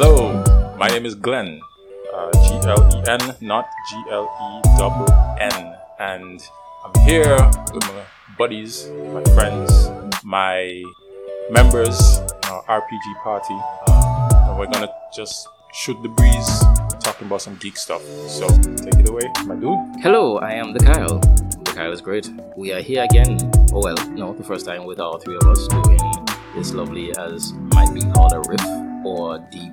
Hello, my name is Glen, G-L-E-N, not G-L-E-N, and I'm here with my buddies, my friends, my members in our RPG party, and we're gonna just shoot the breeze talking about some geek stuff. So take it away, my dude. Hello, I am the Kyle. The Kyle is great. We are here again, oh well, no, the first time with all three of us doing this lovely, as might be called, a riff or deep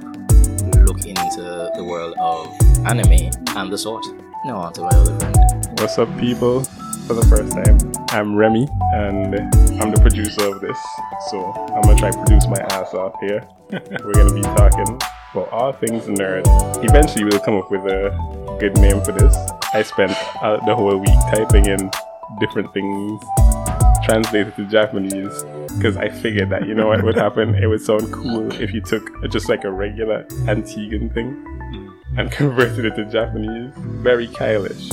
look into the world of anime and the sort. Now on to my other friend. What's up, people? For the first time, I'm Remy, and I'm the producer of this, so I'm gonna try to produce my ass off here. We're gonna be talking about all things nerd. Eventually we'll come up with a good name for this. I spent the whole week typing in different things translated to Japanese, because I figured that, you know, what would happen, it would sound cool if you took just like a regular Antiguan thing and converted it to Japanese. Very Kylish.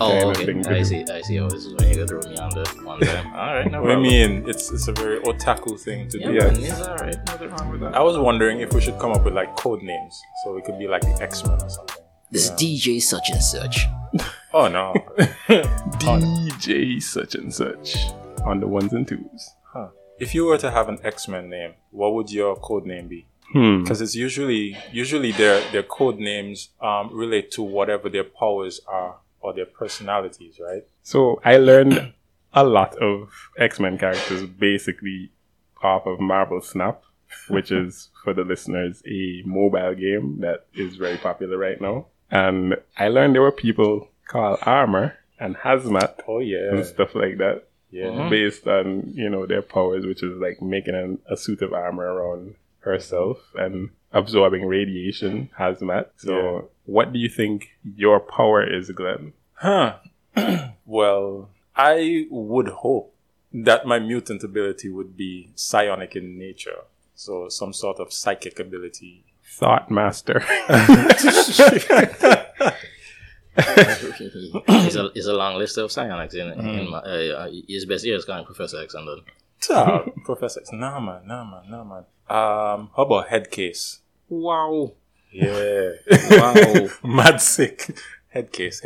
Oh, okay. I see. Oh, this is when you got to throw me under one time. Alright, no problem. I mean, it's a very otaku thing to do. Yeah, it's alright. Nothing wrong with that. I was wondering if we should come up with like code names, so it could be like the X-Men or something. This DJ such and such. Oh no. DJ such and such. On the ones and twos. Huh. If you were to have an X-Men name, what would your code name be? Because it's usually their code names relate to whatever their powers are or their personalities, right? So I learned a lot of X-Men characters basically off of Marvel Snap, which is, for the listeners, a mobile game that is very popular right now. And I learned there were people called Armor and Hazmat. Oh, yeah. And stuff like that. Yeah. Mm-hmm. Based on, you know, their powers, which is like making a suit of armor around herself and absorbing radiation, hazmat. So what do you think your power is, Glenn? Huh. Well, I would hope that my mutant ability would be psionic in nature. So some sort of psychic ability. Thought master. It's a long list of psionics in my, his best years going Professor X and Professor X. Nah man. How about head case? Wow. Yeah. Wow. Mad sick. Head case.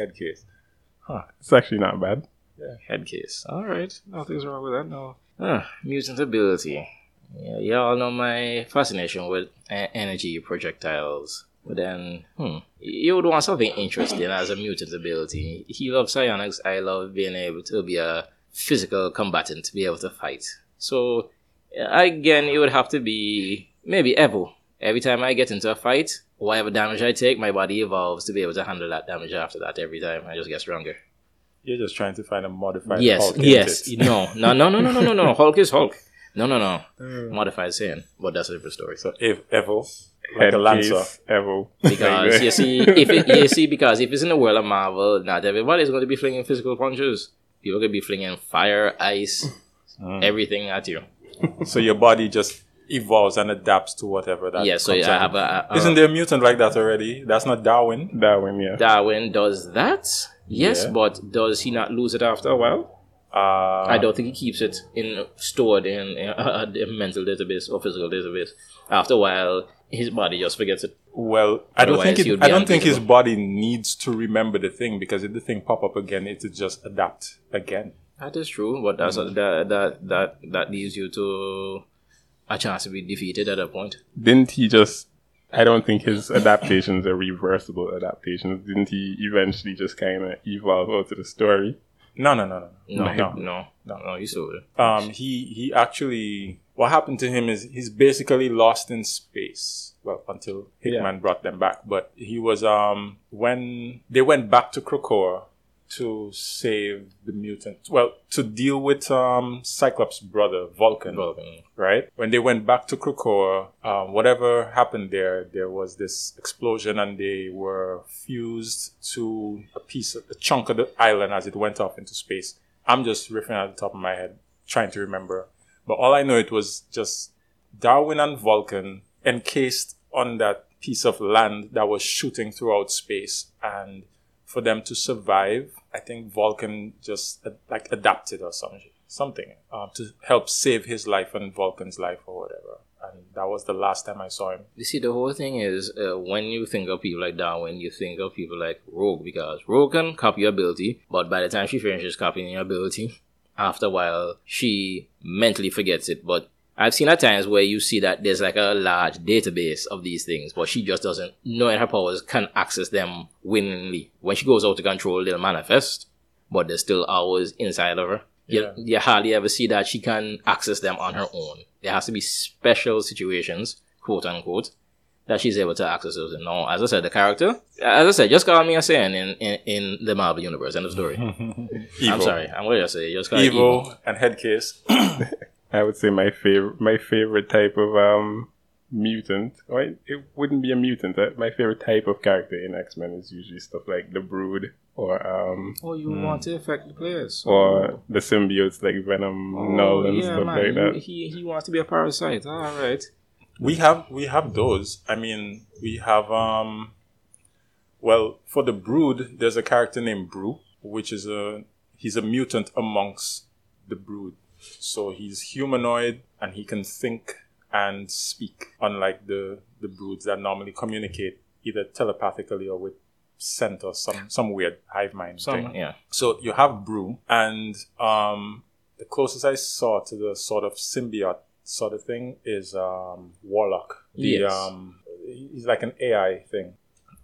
Huh. It's actually not bad. Yeah. Head case. All right. Nothing's wrong with that. No. Mutant ability. Yeah. Y'all know my fascination with energy projectiles. But then, you would want something interesting as a mutant ability. He loves psionics. I love being able to be a physical combatant, to be able to fight. So, again, it would have to be maybe Evo. Every time I get into a fight, whatever damage I take, my body evolves to be able to handle that damage after that every time. I just get stronger. You're just trying to find a modified Hulk. Yes. No. Hulk is Hulk. No. Modified Saiyan. But that's a different story. So, if Evo... Like a lancer, Evo. Because because if it's in the world of Marvel, not everybody's going to be flinging physical punches. People could be flinging fire, ice, everything at you. So your body just evolves and adapts to whatever that. Yeah. So I have isn't there a mutant like that already? That's not Darwin. Darwin does that. Yes, yeah. But does he not lose it after a while? I don't think he keeps it stored in a mental database or physical database. After a while, his body just forgets it. Well, I don't think his body needs to remember the thing, because if the thing pop up again, it will just adapt again. That is true, but that leaves you to a chance to be defeated at that point. Didn't he just? I don't think his adaptations are reversible adaptations. Didn't he eventually just kind of evolve out of the story? No. You saw it. He actually. What happened to him is he's basically lost in space. Well, until Hickman brought them back. But he was, when they went back to Krakoa to save the mutants. Well, to deal with Cyclops' brother, Vulcan, right? When they went back to Krakoa, whatever happened there was this explosion and they were fused to a chunk of the island as it went off into space. I'm just riffing at the top of my head, trying to remember. But all I know, it was just Darwin and Vulcan encased on that piece of land that was shooting throughout space. And for them to survive, I think Vulcan just adapted or something to help save his life and Vulcan's life or whatever. and that was the last time I saw him. You see, the whole thing is, when you think of people like Darwin, you think of people like Rogue, because Rogue can copy your ability, but by the time she finishes copying your ability, after a while, she mentally forgets it. But I've seen at times where you see that there's like a large database of these things, but she just doesn't, knowing her powers, can access them willingly. When she goes out of control, they'll manifest, but there's still hours inside of her. You hardly ever see that she can access them on her own. There has to be special situations, quote unquote, that she's able to access those. And now, as I said, the character, just call me a Saiyan in the Marvel Universe. End of story. I'm sorry. I'm going to say, just call evil and headcase. I would say my favorite type of mutant, or it wouldn't be a mutant. My favorite type of character in X-Men is usually stuff like the Brood, or want to affect the players, or the symbiotes like Venom, Null, and stuff like that. He wants to be a parasite. All right, we have those. I mean, we have well, for the Brood, there's a character named Brew, which is he's a mutant amongst the Brood. So he's humanoid and he can think and speak, unlike the Broods that normally communicate either telepathically or with scent or some weird hive mind thing. Yeah. So you have Brew, and the closest I saw to the sort of symbiote sort of thing is Warlock. Yes. He's like an AI thing.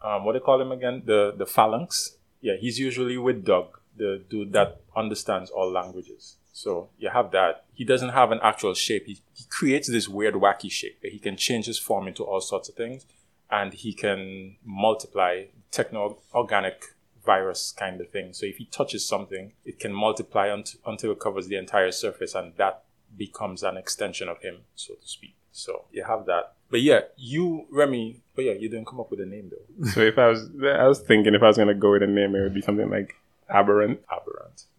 What do they call him again? The Phalanx. Yeah, he's usually with Doug, the dude that understands all languages. So you have that. He doesn't have an actual shape. He creates this weird, wacky shape that he can change his form into all sorts of things, and he can multiply techno-organic virus kind of thing. So if he touches something, it can multiply until it covers the entire surface, and that becomes an extension of him, so to speak. So you have that. But yeah, you, Remy, you didn't come up with a name, though. So if I was going to go with a name, it would be something like Aberrant.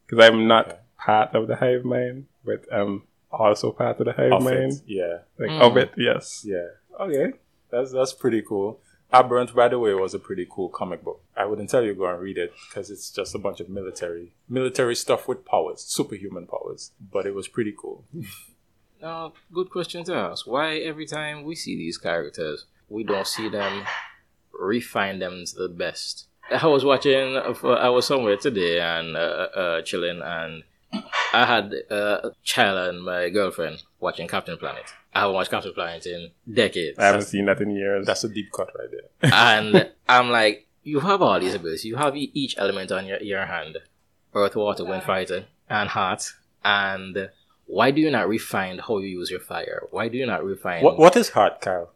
Because I'm not... Okay. Part of the hive mind, but also part of the hive mind. Yeah. Like of it, yes. Yeah. Okay. That's pretty cool. Aberrant, by the way, was a pretty cool comic book. I wouldn't tell you to go and read it because it's just a bunch of military stuff with powers, superhuman powers. But it was pretty cool. Now, good question to ask. Why every time we see these characters, we don't see them refine them to the best? I was watching, I was somewhere today and chilling, and I had a child and my girlfriend watching Captain Planet. I haven't watched Captain Planet in decades. I haven't seen that in years. That's a deep cut right there. And I'm like, you have all these abilities. You have each element on your hand. Earth, water, wind, fire, and heart. And why do you not refine how you use your fire? Why do you not refine... What is heart, Kyle?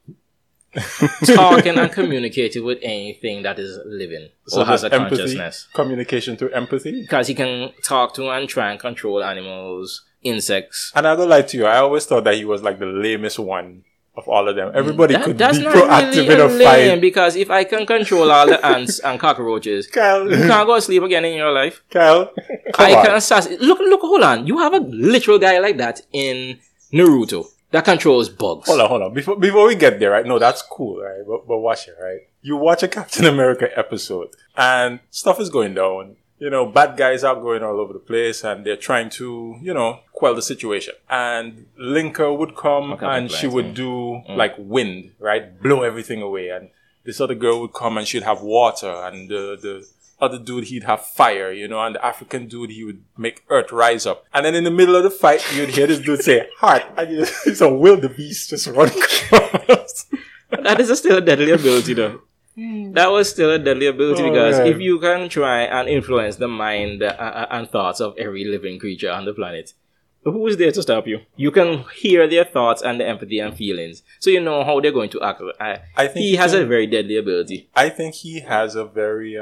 Talking and communicating with anything that is living, so or has a consciousness. Communication through empathy, because he can talk to and try and control animals, insects. And I don't lie to you, I always thought that he was like the lamest one of all of them. Everybody could be proactive in a fight. Because if I can control all the ants and cockroaches, Kyle, you can't go to sleep again in your life, Kyle. Come on. Look, hold on. You have a literal guy like that in Naruto. That controls bugs. Hold on. Before we get there, right? No, that's cool, right? But watch it, right? You watch a Captain America episode and stuff is going down. You know, bad guys are going all over the place and they're trying to, you know, quell the situation. And Linka would come and she would do like wind, right? Blow everything away. And this other girl would come and she'd have water, and the other dude, he'd have fire, you know, and the African dude, he would make earth rise up. And then in the middle of the fight, you'd hear this dude say, heart. And it's a wildebeest just running across. That is still a deadly ability, though. That was still a deadly ability, because if you can try and influence the mind and thoughts of every living creature on the planet, who is there to stop you? You can hear their thoughts and the empathy and feelings. So you know how they're going to act. I think he has a very deadly ability. I think he has a very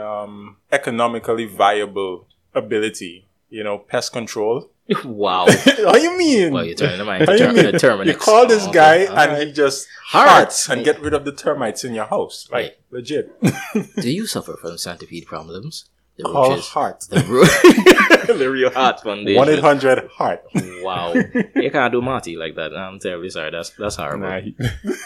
economically viable ability. You know, pest control. Wow. What do you mean? Well, you're turning the mind to Terminix. You call this guy and he just hearts and get rid of the termites in your house. Like, legit. Do you suffer from centipede problems? Call heart. The real heart foundation. 1-800-HEART. Wow. You can't do Marty like that. I'm terribly sorry. That's horrible. Nah,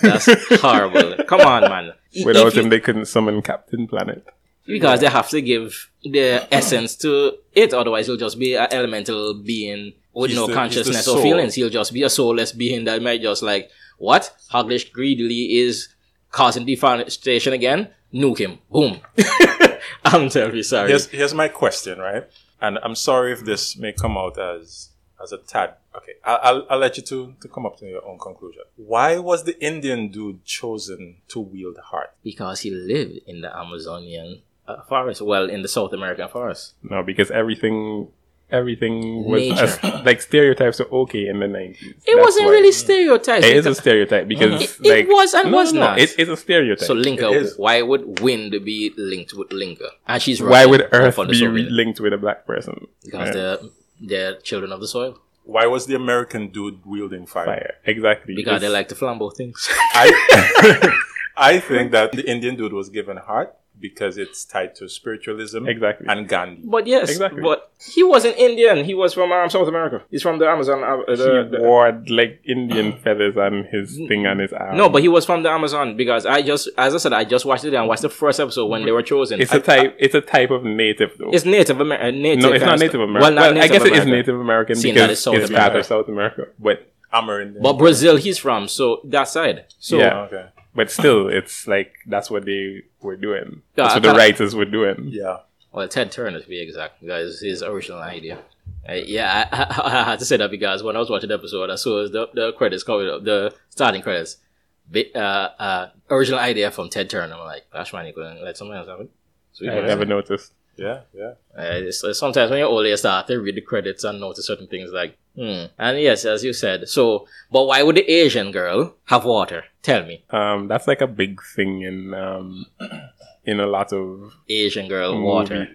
that's horrible. Come on, man. Without him, they couldn't summon Captain Planet. Because they have to give their essence to it. Otherwise, it'll just be an elemental being with no consciousness or feelings. He'll just be a soulless being that might just like, what? Hoggish greedily is causing deforestation again? Nuke him. Boom. I'm terribly sorry. Here's my question, right? And I'm sorry if this may come out as a tad. Okay, I'll let you to come up to your own conclusion. Why was the Indian dude chosen to wield the heart? Because he lived in the Amazonian forest. Well, in the South American forest. No, because everything was like stereotypes were okay in the 90s. It wasn't really stereotypes. It is a stereotype because it was and was not. No, it's a stereotype. So Linka, why would wind be linked with Linka? And she's why would Earth be linked with a black person? Because they're children of the soil. Why was the American dude wielding fire? Exactly. Because they like to flambeau things. I think that the Indian dude was given heart because it's tied to spiritualism. Exactly. And Gandhi. But yes, exactly. But he wasn't Indian. He was from South America. He's from the Amazon. He wore like Indian feathers on his thing on his arm. No, but he was from the Amazon because as I said, I just watched it and watched the first episode when they were chosen. It's a type of native though. It's Native American. No, it's not Native American. Well, I guess it is Native American because it's part of South America. But Amerindian. But Brazil, he's from, so that side. So yeah. Okay. But still, it's like, that's what they were doing. That's what the writers were doing. Yeah. Well, Ted Turner, to be exact. That is his original idea. I had to say that because when I was watching the episode, I saw the credits coming up, the starting credits. Original idea from Ted Turner. I'm like, gosh, man, you couldn't let someone else have it. So I never noticed. Yeah, yeah. Sometimes when you're older, you start to read the credits and notice certain things like, And yes, as you said. So, but why would the Asian girl have water? Tell me. That's like a big thing in a lot of Asian girl movie. Water.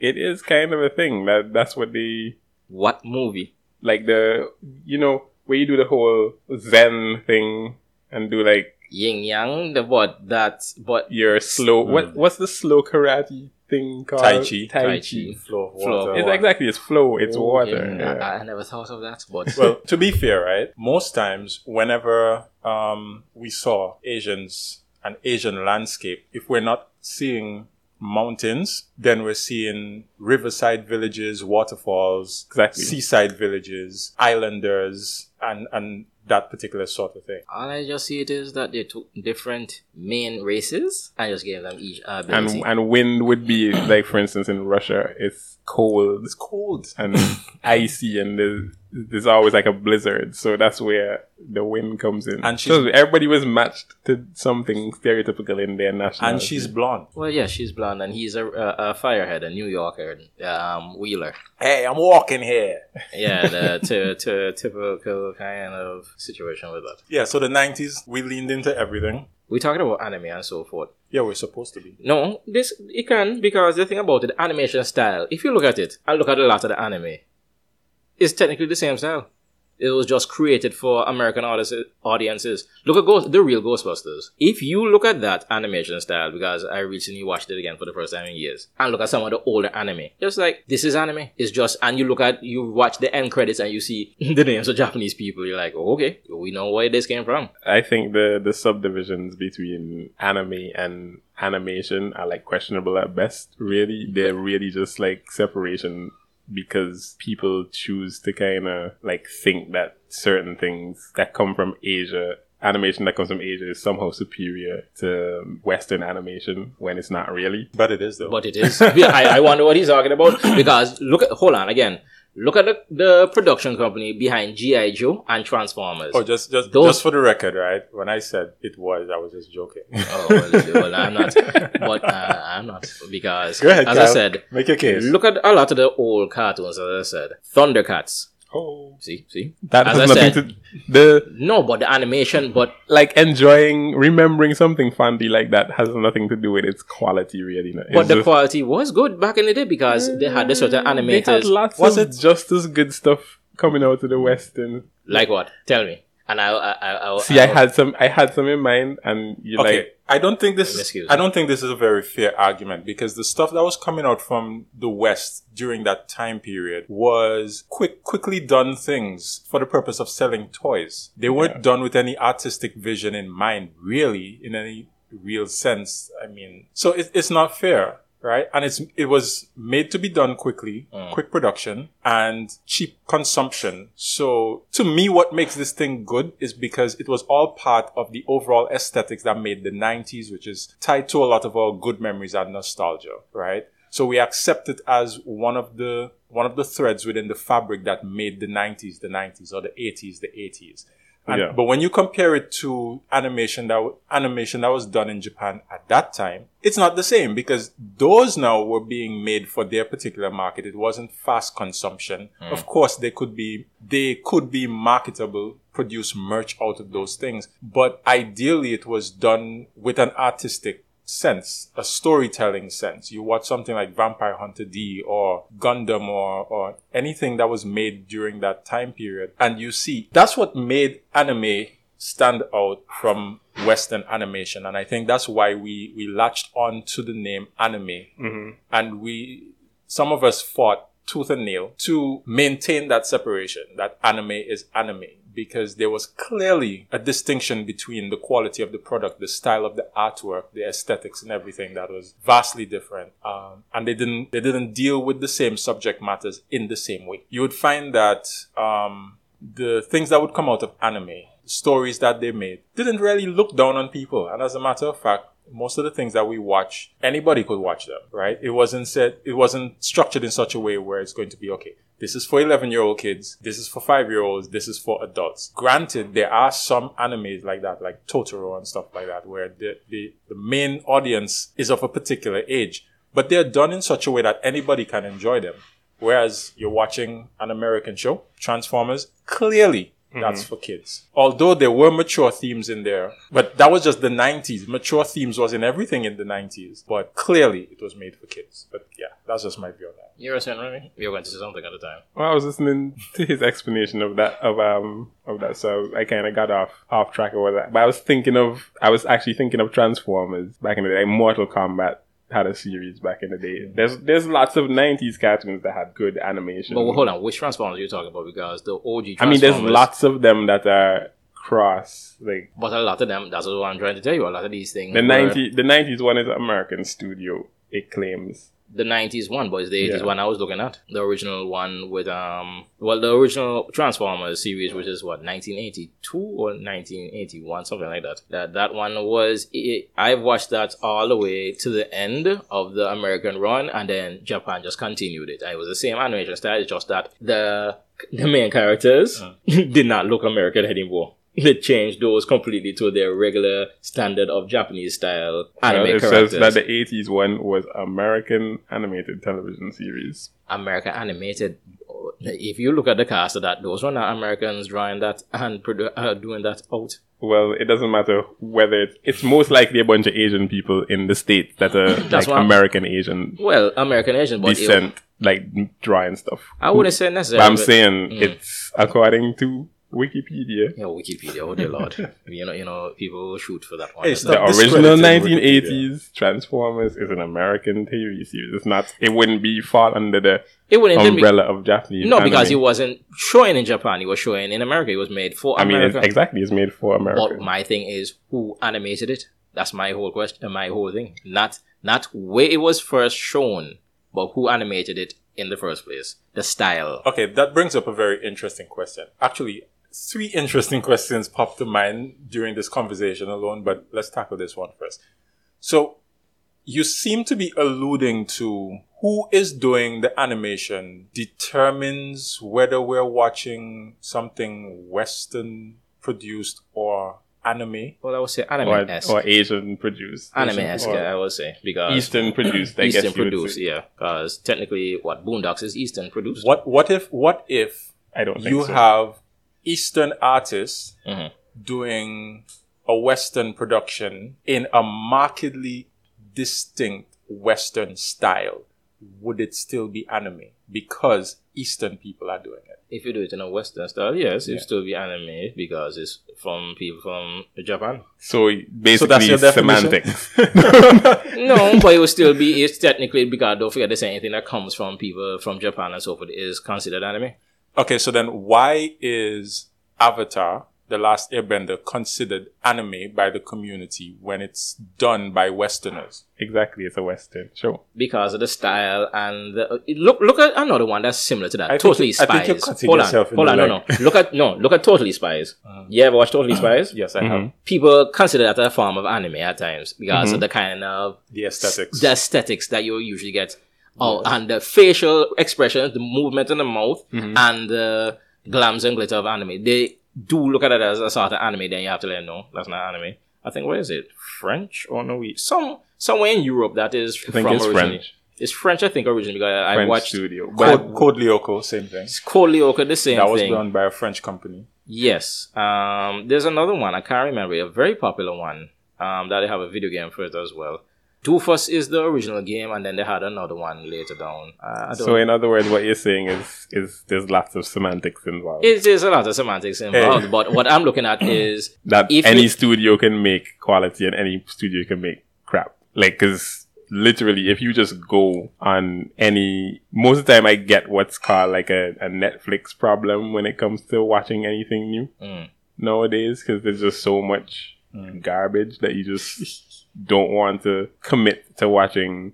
It is kind of a thing. That's what they... What movie? Like the, where you do the whole Zen thing and do like... Yin Yang, your slow... What's the slow karate thing called? Tai Chi. Flow of water. It's flow. It's water. Yeah. I never thought of that. But well, to be fair, right? Most times, whenever we saw Asians, an Asian landscape, if we're not seeing mountains, then we're seeing riverside villages, waterfalls, seaside villages, islanders, and that particular sort of thing. All I just see it is that they took different main races and just gave them each ability. And wind would be like, for instance, in Russia, it's cold. It's cold and icy, and there's always like a blizzard. So that's where the wind comes in. And so everybody was matched to something stereotypical in their nationality. And she's blonde. Well, yeah, she's blonde, and he's a firehead, a New Yorker, wheeler. Hey, I'm walking here. Yeah, the typical kind of situation with that. Yeah, so the 90s, we leaned into everything. We're talking about anime and so forth. Yeah, we're supposed to be. No, it can, because the thing about it, the animation style, if you look at it, and look at a lot of the anime, it's technically the same style. It was just created for American audiences. Look at the real Ghostbusters. If you look at that animation style, because I recently watched it again for the first time in years, and look at some of the older anime, just like, this is anime. It's just, and you watch the end credits and you see the names of Japanese people. You're like, oh, okay, we know where this came from. I think the subdivisions between anime and animation are like questionable at best. Really, they're really just like separation. Because people choose to kind of like think that certain things that come from Asia, animation that comes from Asia is somehow superior to Western animation when it's not really. But it is though. But it is. Yeah, I wonder what he's talking about because look at the production company behind G.I. Joe and Transformers. Oh, just for the record, right? When I said it was, I was just joking. Oh, well, I'm not. But I'm not. Because, ahead, as Kyle, I said, make your case. Look at a lot of the old cartoons, as I said. Thundercats. Oh. See? That as has I nothing said, to... No, but the animation, but... Like remembering something fondly like that has nothing to do with its quality, really. No? But the quality was good back in the day because they had the sort of animators. They had lots of just as good stuff coming out of the West. And... Like what? Tell me. And I had some in mind and you okay. Like... I don't think this is a very fair argument because the stuff that was coming out from the West during that time period was quickly done things for the purpose of selling toys. They weren't done with any artistic vision in mind, really, in any real sense. I mean, so it's not fair. right? And it was made to be done quickly, quick production, and cheap consumption. So to me, what makes this thing good is because it was all part of the overall aesthetics that made the 90s, which is tied to a lot of our good memories and nostalgia, right? So we accept it as one of the threads within the fabric that made the 90s, the 90s, or the 80s, the 80s. And, yeah. But when you compare it to animation that was done in Japan at that time, it's not the same because those now were being made for their particular market. It wasn't fast consumption. Of course, they could be marketable, produce merch out of those things. But ideally, it was done with an artistic sense, a storytelling sense. You watch something like Vampire Hunter D or Gundam or anything that was made during that time period, and you see that's what made anime stand out from Western animation. And I think that's why we latched on to the name anime, and some of us fought tooth and nail to maintain that separation, that anime is anime, because there was clearly a distinction between the quality of the product, the style of the artwork, the aesthetics and everything that was vastly different. And they didn't deal with the same subject matters in the same way. You would find that the things that would come out of anime, stories that they made, didn't really look down on people. And as a matter of fact, most of the things that we watch, anybody could watch them, right? It wasn't structured in such a way where it's going to be, okay, this is for 11-year-old kids, this is for 5-year-olds, this is for adults. Granted, there are some animes like that, like Totoro and stuff like that, where the main audience is of a particular age, but they're done in such a way that anybody can enjoy them. Whereas you're watching an American show, Transformers, clearly that's for kids. Although there were mature themes in there, but that was just the 90s. Mature themes was in everything in the 90s, but clearly it was made for kids. But yeah, that's just my view on that. You were saying, Remy? You went to something at the time. Well, I was listening to his explanation of that, so I kind of got off track of that. But I was actually thinking of Transformers back in the day, Mortal Kombat. Had a series back in the day. There's lots of 90s cartoons that had good animation. But hold on, which Transformers are you talking about? Because the OG Transformers... I mean, there's lots of them that are cross, like... But a lot of them, that's what I'm trying to tell you, a lot of these things... The 90s one is American studio, it claims. The 90s one, but it's the 80s one I was looking at. The original one with... the original Transformers series, which is what, 1982 or 1981, something like that. That one was... I watched that all the way to the end of the American run, and then Japan just continued it. It was the same animation style, it's just that the main characters did not look American anymore. They changed those completely to their regular standard of Japanese style anime characters. It says that the 80s one was American animated television series. American animated. If you look at the cast of that, those were not Americans drawing that and doing that out. Well, it doesn't matter whether it's most likely a bunch of Asian people in the States that are like American Asian. Well, American Asian, but descent, like drawing stuff. I wouldn't say necessarily. But I'm saying it's according to Wikipedia. Yeah, Wikipedia. Oh dear Lord! you know, people shoot for that one. It's the original 1980s Transformers is an American TV series. It's not. It wouldn't be fall under the umbrella of Japanese. No, anime. Because it wasn't showing in Japan. It was showing in America. It was made for America. It's made for America. But my thing is, who animated it? That's my whole question. My whole thing. Not where it was first shown, but who animated it in the first place. The style. Okay, that brings up a very interesting question. Actually. 3 interesting questions popped to mind during this conversation alone, but let's tackle this one first. So, you seem to be alluding to who is doing the animation determines whether we're watching something Western produced or anime. Well, I would say anime-esque. Or Asian produced. Anime-esque, I would say. Because Eastern produced, I guess. Eastern produced, yeah. Because technically, Boondocks is Eastern produced. What if I don't think you have Eastern artists doing a Western production in a markedly distinct Western style, would it still be anime? Because Eastern people are doing it. If you do it in a Western style, yes, it'll still be anime because it's from people from Japan. So basically, that's your semantics. No, but it will still be, it's technically, because don't forget to say anything that comes from people from Japan and so forth is considered anime. Okay, so then why is Avatar The Last Airbender considered anime by the community when it's done by Westerners? Exactly, it's a Western show. Because of the style and the, look at another one that's similar to that. Totally Spies. I think you're cutting yourself in the leg. Look at Totally Spies. You ever watch Totally Spies? Yes, I have. People consider that a form of anime at times because of the kind of the aesthetics. The aesthetics that you usually get. Oh, yes. And the facial expressions, the movement in the mouth, and the glams and glitter of anime. They do look at it as a sort of anime, then you have to let them know that's not anime. I think, where is it? French or Norwegian? Somewhere in Europe that is from originally. I think it's French. It's French, I think, originally. Because I watched studio. Code Lyoko, same thing. Code Lyoko, the same thing. That was done by a French company. Yes. There's another one. I can't remember. A very popular one. That they have a video game for it as well. Doofus is the original game, and then they had another one later down. So in other words, what you're saying is there's lots of semantics involved. There's a lot of semantics involved, but what I'm looking at is... that if any studio can make quality and any studio can make crap. Like, because literally, if you just go on any... Most of the time, I get what's called like a Netflix problem when it comes to watching anything new nowadays, because there's just so much garbage that you just... don't want to commit to watching.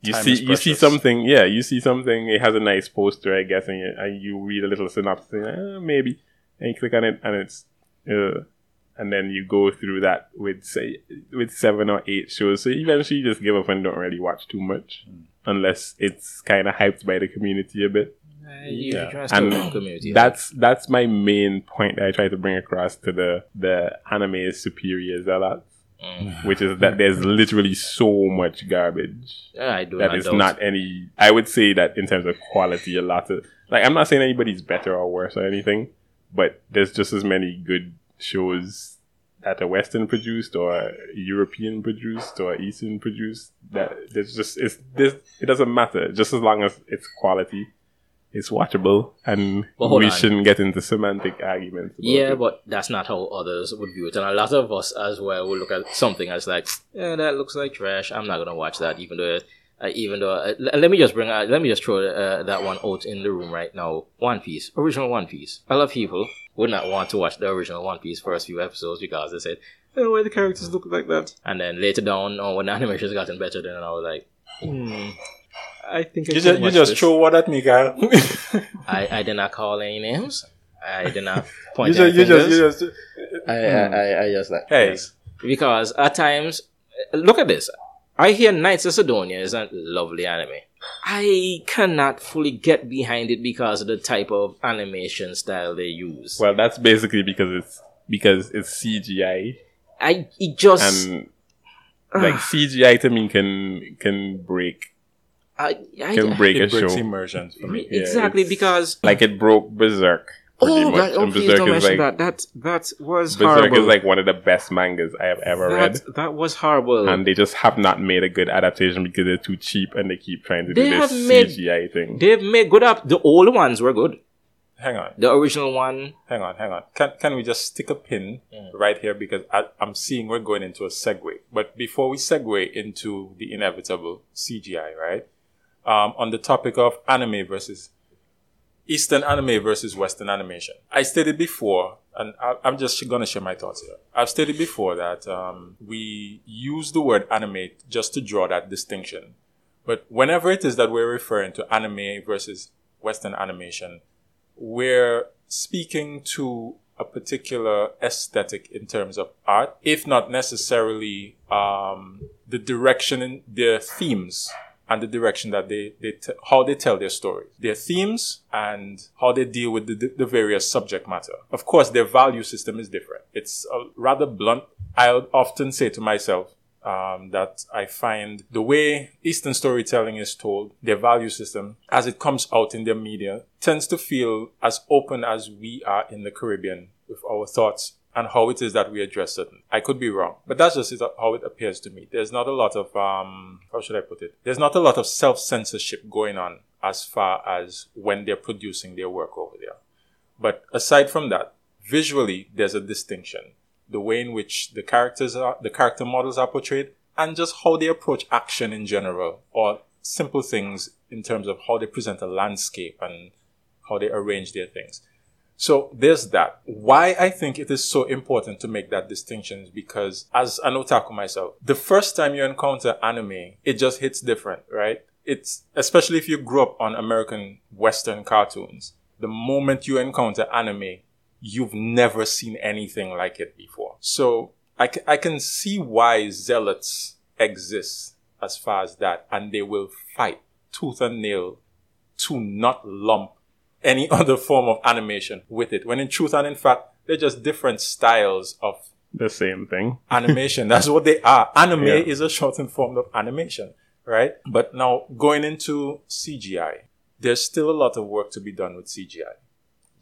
You see something, it has a nice poster, I guess, and you read a little synopsis, maybe, and you click on it, and it's and then you go through that with 7 or 8 shows, so eventually you just give up and don't really watch too much unless it's kind of hyped by the community a bit. That's my main point that I try to bring across to the anime superiors a lot. Which is that there's literally so much garbage I would say that in terms of quality, a lot of, like, I'm not saying anybody's better or worse or anything, but there's just as many good shows that are Western produced or European produced or Eastern produced that there's just it doesn't matter, just as long as it's quality. It's watchable, and we shouldn't get into semantic arguments. But that's not how others would view it. And a lot of us as well will look at something as like, that looks like trash. I'm not going to watch that, even though let me just throw that one out in the room right now. One Piece, original One Piece. A lot of people would not want to watch the original One Piece first few episodes because they said, why the characters look like that? And then later down, when the animation's gotten better, then I was like, I think you just throw what at me, Kyle. I did not call any names. I did not point any fingers. I just like, hey. Because at times, look at this. I hear Knights of Sidonia is a lovely anime. I cannot fully get behind it because of the type of animation style they use. Well, that's basically because it's CGI. CGI to me can break. It breaks immersion for me. Exactly, because... Like, it broke Berserk. Oh, please don't mention that. That was horrible. Berserk is like one of the best mangas I have ever read. That was horrible. And they just have not made a good adaptation because they're too cheap and they keep trying to do this CGI thing. They've made good up. The old ones were good. Hang on. The original one... Hang on. Can we just stick a pin right here? Because I'm seeing we're going into a segue. But before we segue into the inevitable CGI, right? On the topic of anime versus Eastern anime versus Western animation. I stated before, and I'm just going to share my thoughts here. I've stated before that we use the word anime just to draw that distinction. But whenever it is that we're referring to anime versus Western animation, we're speaking to a particular aesthetic in terms of art, if not necessarily the direction in their themes. And the direction that how they tell their stories, their themes, and how they deal with the various subject matter. Of course, their value system is different. It's rather blunt. I'll often say to myself that I find the way Eastern storytelling is told, their value system, as it comes out in their media, tends to feel as open as we are in the Caribbean with our thoughts and how it is that we address certain. I could be wrong, but that's just how it appears to me. There's not a lot of, how should I put it? There's not a lot of self-censorship going on as far as when they're producing their work over there. But aside from that, visually, there's a distinction. The way in which the character models are portrayed, and just how they approach action in general, or simple things in terms of how they present a landscape and how they arrange their things. So there's that. Why I think it is so important to make that distinction is because, as an otaku myself, the first time you encounter anime, it just hits different, right? It's especially if you grew up on American Western cartoons. The moment you encounter anime, you've never seen anything like it before. So I can see why zealots exist as far as that, and they will fight tooth and nail to not lump any other form of animation with it, when in truth and in fact, they're just different styles of the same thing. Animation. That's what they are. Anime is a shortened form of animation, right? But now, going into CGI, there's still a lot of work to be done with CGI.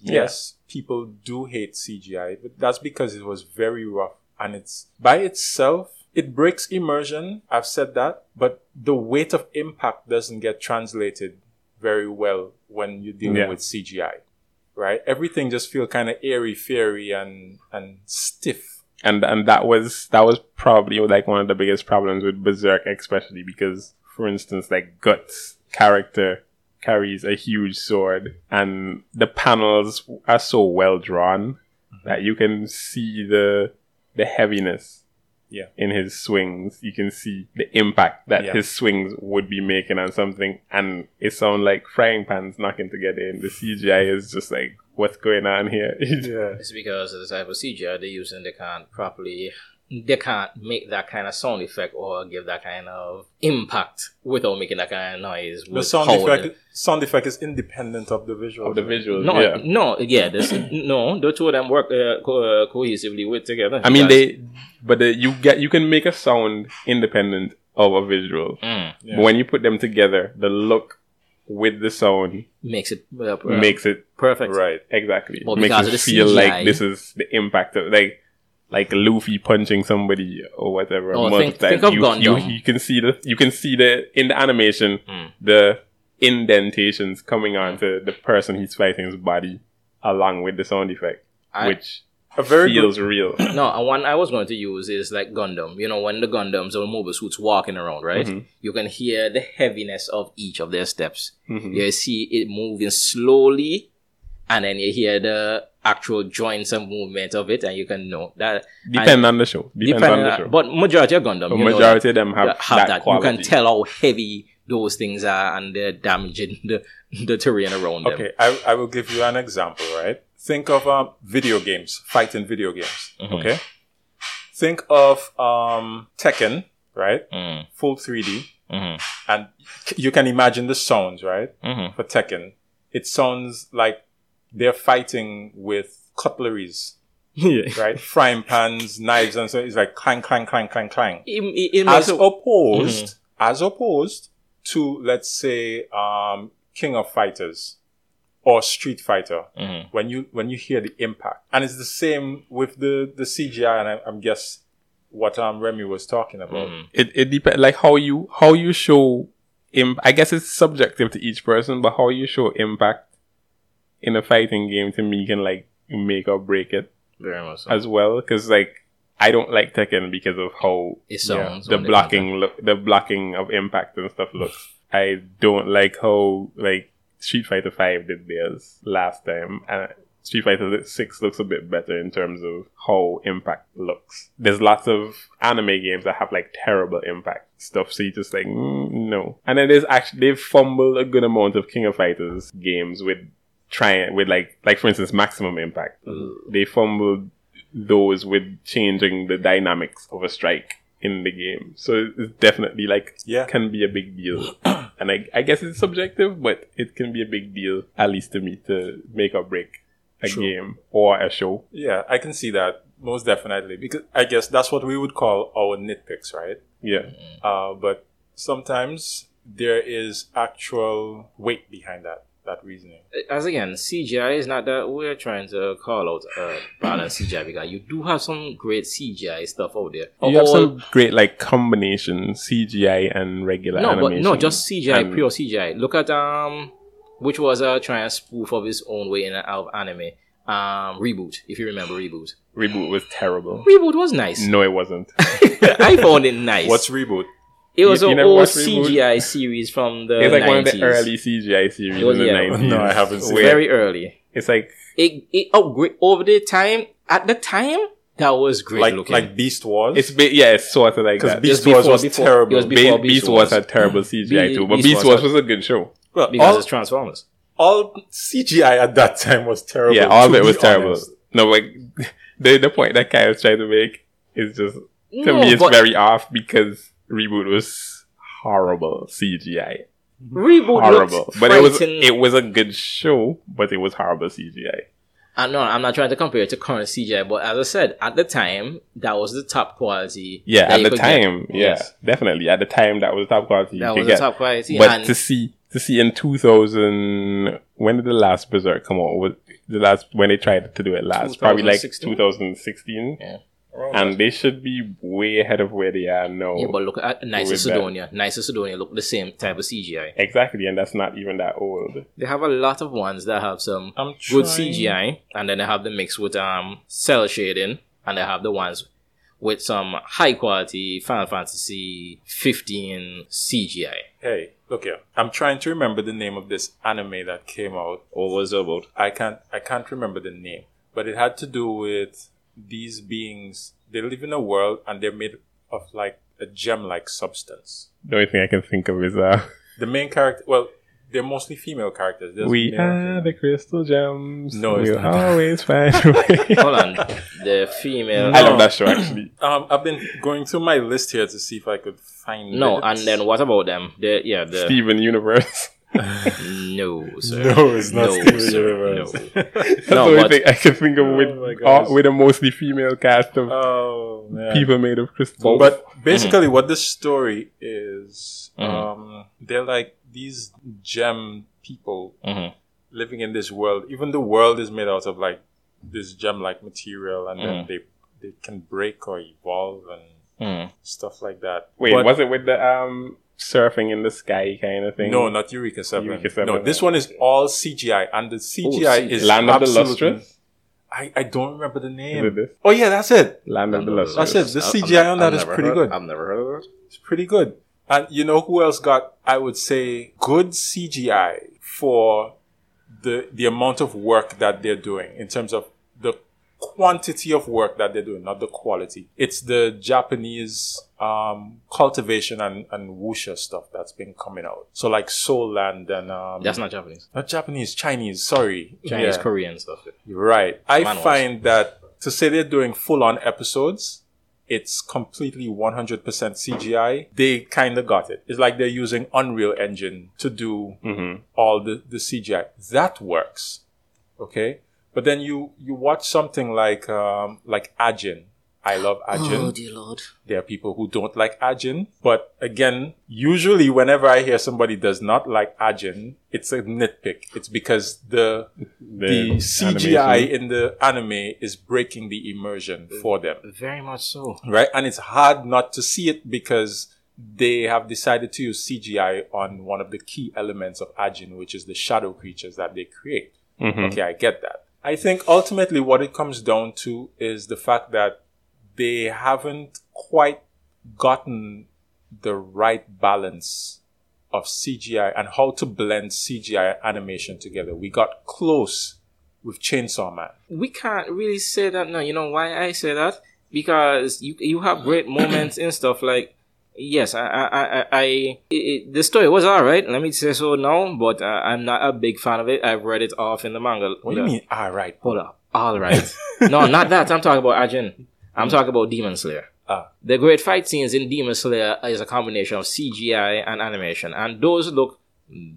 Yes, people do hate CGI, but that's because it was very rough, and it's by itself, it breaks immersion. I've said that, but the weight of impact doesn't get translated very well when you're dealing with CGI, right? Everything just feels kind of airy-fairy and stiff. And that was probably like one of the biggest problems with Berserk, especially because, for instance, like Guts' character carries a huge sword, and the panels are so well drawn that you can see the heaviness. Yeah. In his swings, you can see the impact that his swings would be making on something, and it sounds like frying pans knocking together, and the CGI is just like, what's going on here? It's because of the type of CGI they use, and they can't make that kind of sound effect or give that kind of impact without making that kind of noise. The sound effect is independent of the visual. The two of them work cohesively with together. I mean, you can make a sound independent of a visual. But when you put them together, the look with the sound makes it perfect. Right, exactly. Well, makes it feel CGI, like this is the impact of like. Like Luffy punching somebody or whatever. Oh, think of Gundam. You can see the in the animation the indentations coming onto the person he's fighting's body, along with the sound effect, which feels real. No, one I was going to use is like Gundam. You know, when the Gundams or mobile suits walking around, right? Mm-hmm. You can hear the heaviness of each of their steps. Mm-hmm. You see it moving slowly, and then you hear the actual joints and movement of it, and you can know that. Depends on the show. But majority of Gundam, majority of them have that quality. You can tell how heavy those things are, and they're damaging the terrain around them. Okay, I will give you an example, right? Think of video games, fighting video games, okay? Think of Tekken, right? Full 3D. Mm-hmm. And you can imagine the sounds, right? Mm-hmm. For Tekken, it sounds like they're fighting with cutleries, right? Frying pans, knives, and so it's like clang, clang, clang, clang, clang. As opposed to, let's say, King of Fighters or Street Fighter, when you hear the impact, and it's the same with the CGI, and I'm guess what Remy was talking about. It depends, like how you show. I guess it's subjective to each person, but how you show impact in a fighting game, to me, can like make or break it very much so. As well. Because like I don't like Tekken because of how it sounds, the blocking of impact and stuff looks. I don't like how like Street Fighter 5 did theirs last time, and Street Fighter 6 looks a bit better in terms of how impact looks. There's lots of anime games that have like terrible impact stuff, so you just like no. And then there's actually they've fumbled a good amount of King of Fighters games with for instance Maximum Impact. They fumbled those with changing the dynamics of a strike in the game, so it's definitely like can be a big deal. And I guess it's subjective, but it can be a big deal, at least to me, to make or break a game or a show. I can see that most definitely, because I guess that's what we would call our nitpicks, right? But sometimes there is actual weight behind that reasoning. As again, CGI is not that we're trying to call out balanced CGI, because you do have some great CGI stuff out there. You have some great like combination CGI and regular animation. But no, just CGI, pure CGI. Look at which was trying to spoof of his own way in an anime. Reboot, if you remember Reboot. Reboot was terrible. Reboot was nice. No, it wasn't. I found it nice. What's Reboot? It was an old CGI series from the 90s. It's like 90s. One of the early CGI series in the 90s. No, I haven't seen it. Very early. It's like... At the time, that was great looking. Like Beast Wars? It's sort of like that. Because Beast Wars was terrible. Beast Wars had terrible CGI too. But Beast Wars was a good show. Well, because it's Transformers. All CGI at that time was terrible. Yeah, all of it was terrible. No, like... The point that Kyle's trying to make is just... To me, it's very off because... Reboot was horrible CGI. But it was a good show, but it was horrible CGI. No, I'm not trying to compare it to current CGI, but as I said, at the time, that was the top quality. Yeah, at the time, definitely. At the time, that was the top quality. But to see in 2000, when did the last Berserk come out? When they tried to do it last, probably like 2016. Yeah. And they should be way ahead of where they are now. Yeah, but look at Knights of Sidonia. Knights of Sidonia look the same type of CGI. Exactly, and that's not even that old. They have a lot of ones that have some good CGI, and then they have them mixed with cell shading, and they have the ones with some high quality Final Fantasy 15 CGI. Hey, look here. I'm trying to remember the name of this anime that came out. What was it about? I can't remember the name, but it had to do with. These beings, they live in a world and they're made of like a gem-like substance. The only thing I can think of is the main character. Well, they're mostly female characters. We are the crystal gems. No, it's not. We'll always find a way. Hold on, the female. I love that show actually. I've been going through my list here to see if I could find. No, and then what about them? The Steven Universe. No, sir. No, it's not Steven Universe. No. That's the only thing I can think of with a mostly female cast of people made of crystals. But basically what the story is, they're like these gem people living in this world. Even the world is made out of like this gem-like material, and then they can break or evolve and stuff like that. Wait, was it with the... surfing in the sky kind of thing? No, not Eureka 7. No, this one is all CGI, and the CGI is Land of the Lustrous. I don't remember the name. Is it this? Oh yeah, that's it. Land of the Lustrous. That's it. The CGI on that is pretty good. I've never heard of it. It's pretty good. And you know who else got, I would say, good CGI for the amount of work that they're doing in terms of the quantity of work that they're doing, not the quality. It's the Japanese cultivation and wuxia stuff that's been coming out. So like Soul Land and that's not Japanese. Not Japanese, Chinese, sorry. Chinese, Korean stuff. Right. I find that to say they're doing full on episodes, it's completely 100% CGI. They kind of got it. It's like they're using Unreal Engine to do all the CGI. That works. Okay? But then you watch something like Ajin. I love Ajin. Oh, dear Lord. There are people who don't like Ajin. But again, usually whenever I hear somebody does not like Ajin, it's a nitpick. It's because the CGI animation in the anime is breaking the immersion for them. Very much so. Right? And it's hard not to see it because they have decided to use CGI on one of the key elements of Ajin, which is the shadow creatures that they create. Mm-hmm. Okay, I get that. I think ultimately what it comes down to is the fact that they haven't quite gotten the right balance of CGI and how to blend CGI animation together. We got close with Chainsaw Man. We can't really say that now. You know why I say that? Because you have great moments and stuff like, yes, the story was alright, let me say so now, but I'm not a big fan of it. I've read it off in the manga. What do you mean, alright? Hold up. Alright. No, not that. I'm talking about Ajin. I'm talking about Demon Slayer. The great fight scenes in Demon Slayer is a combination of CGI and animation, and those look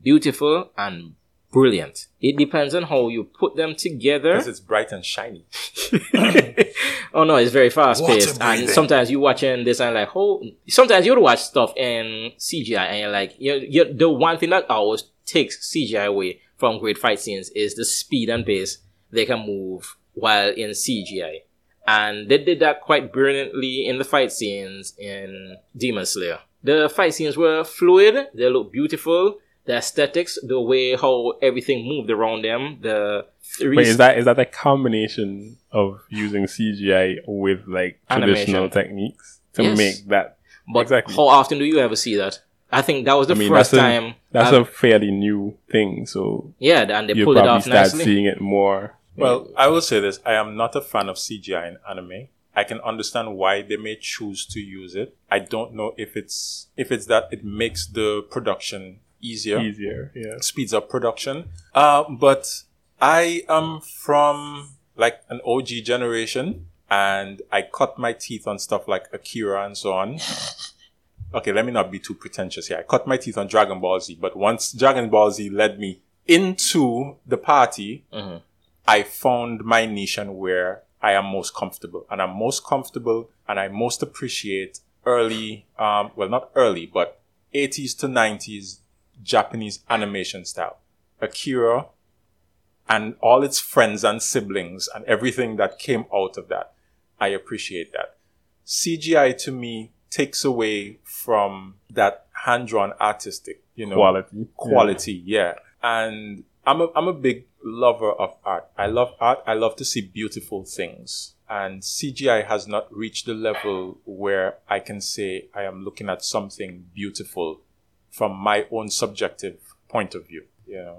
beautiful and brilliant. It depends on how you put them together. Because it's bright and shiny. Oh no, it's very fast paced. And sometimes you watching this and like, sometimes you'll watch stuff in CGI and you're like, the one thing that always takes CGI away from great fight scenes is the speed and pace they can move while in CGI. And they did that quite brilliantly in the fight scenes in Demon Slayer. The fight scenes were fluid. They looked beautiful. The aesthetics, the way how everything moved around them, is that a combination of using CGI with like traditional animation techniques to make that But exactly. How often do you ever see that? I think that was the first time. That's a fairly new thing, so yeah, and they pulled it off nicely. You'll probably start seeing it more. Well, I will say this: I am not a fan of CGI in anime. I can understand why they may choose to use it. I don't know if it's that it makes the production easier, yeah, speeds up production. But I am from like an OG generation, and I cut my teeth on stuff like Akira and so on. Okay, let me not be too pretentious here. I cut my teeth on Dragon Ball Z, but once Dragon Ball Z led me into the party, mm-hmm, I found my niche and where I am most comfortable. And I'm most comfortable and I most appreciate not early, but 80s to 90s Japanese animation style. Akira and all its friends and siblings and everything that came out of that. I appreciate that. CGI to me takes away from that hand-drawn artistic, quality. Yeah. And I'm a big lover of art. I love art. I love to see beautiful things. And CGI has not reached the level where I can say I am looking at something beautiful from my own subjective point of view.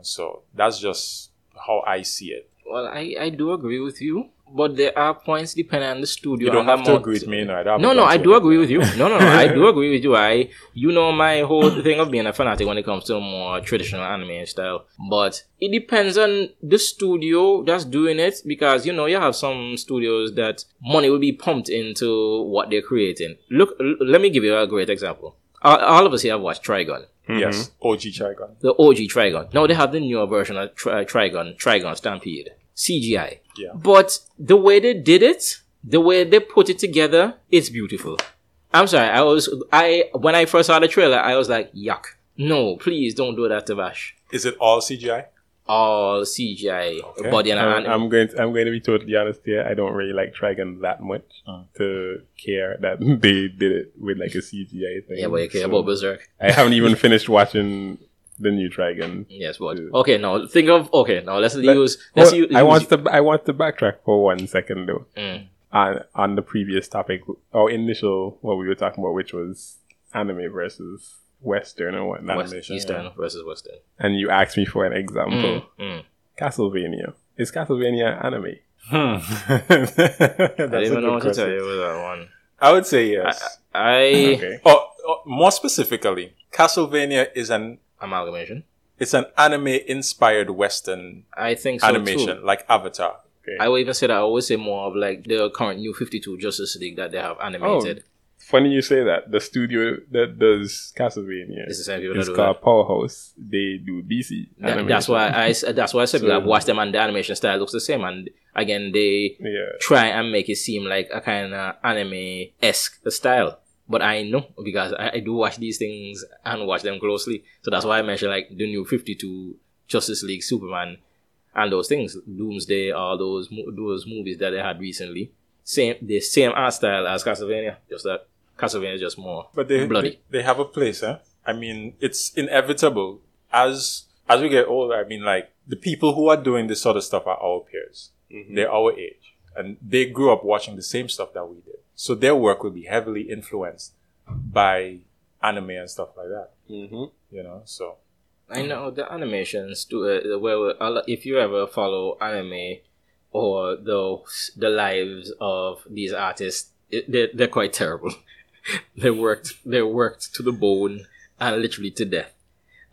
So that's just how I see it. Well, I do agree with you, but there are points depending on the studio. You don't have to agree with me, I do agree with you. My whole thing of being a fanatic when it comes to more traditional anime style. But it depends on the studio that's doing it, because, you have some studios that money will be pumped into what they're creating. Look, let me give you a great example. All of us here have watched Trigun. Mm-hmm. Yes, OG Trigun. The OG Trigun. Now they have the newer version of Trigun Stampede. CGI. Yeah. But the way they did it, the way they put it together, it's beautiful. I'm sorry, when I first saw the trailer, I was like, yuck. No, please don't do that to Vash. Is it all CGI? All CGI. Okay. But I'm going to be totally honest here. I don't really like Trigun that much to care that they did it with like a CGI thing. Yeah, but you care about Berserk. I haven't even finished watching the new Trigun. Yes, but I want to backtrack for 1 second though. Mm. On the previous topic, or initial what we were talking about, which was anime versus Western and whatnot. Eastern versus Western. And you asked me for an example. Castlevania. Is Castlevania anime? I don't even know what to tell you with that one. I would say yes. Okay. More specifically, Castlevania is an amalgamation. It's an anime-inspired Western animation, too. Like Avatar. Okay. I would even say that. I always say more of like the current new 52 Justice League that they have animated. Oh. Funny you say that. The studio that does Castlevania is called Powerhouse. They do DC. That's why I said I've watched them, and the animation style looks the same. And again, they try and make it seem like a kind of anime-esque style. But I know, because I do watch these things and watch them closely. So that's why I mentioned like the new 52 Justice League, Superman, and those things, Doomsday, all those movies that they had recently. The same art style as Castlevania. Just that Castlevania is just more bloody. They have a place, huh? I mean, it's inevitable. As we get older, I mean, like, the people who are doing this sort of stuff are our peers. Mm-hmm. They're our age. And they grew up watching the same stuff that we did. So their work will be heavily influenced by anime and stuff like that. Mm-hmm. So. I know the animations, if you ever follow anime or the lives of these artists, they're quite terrible. they worked to the bone and literally to death.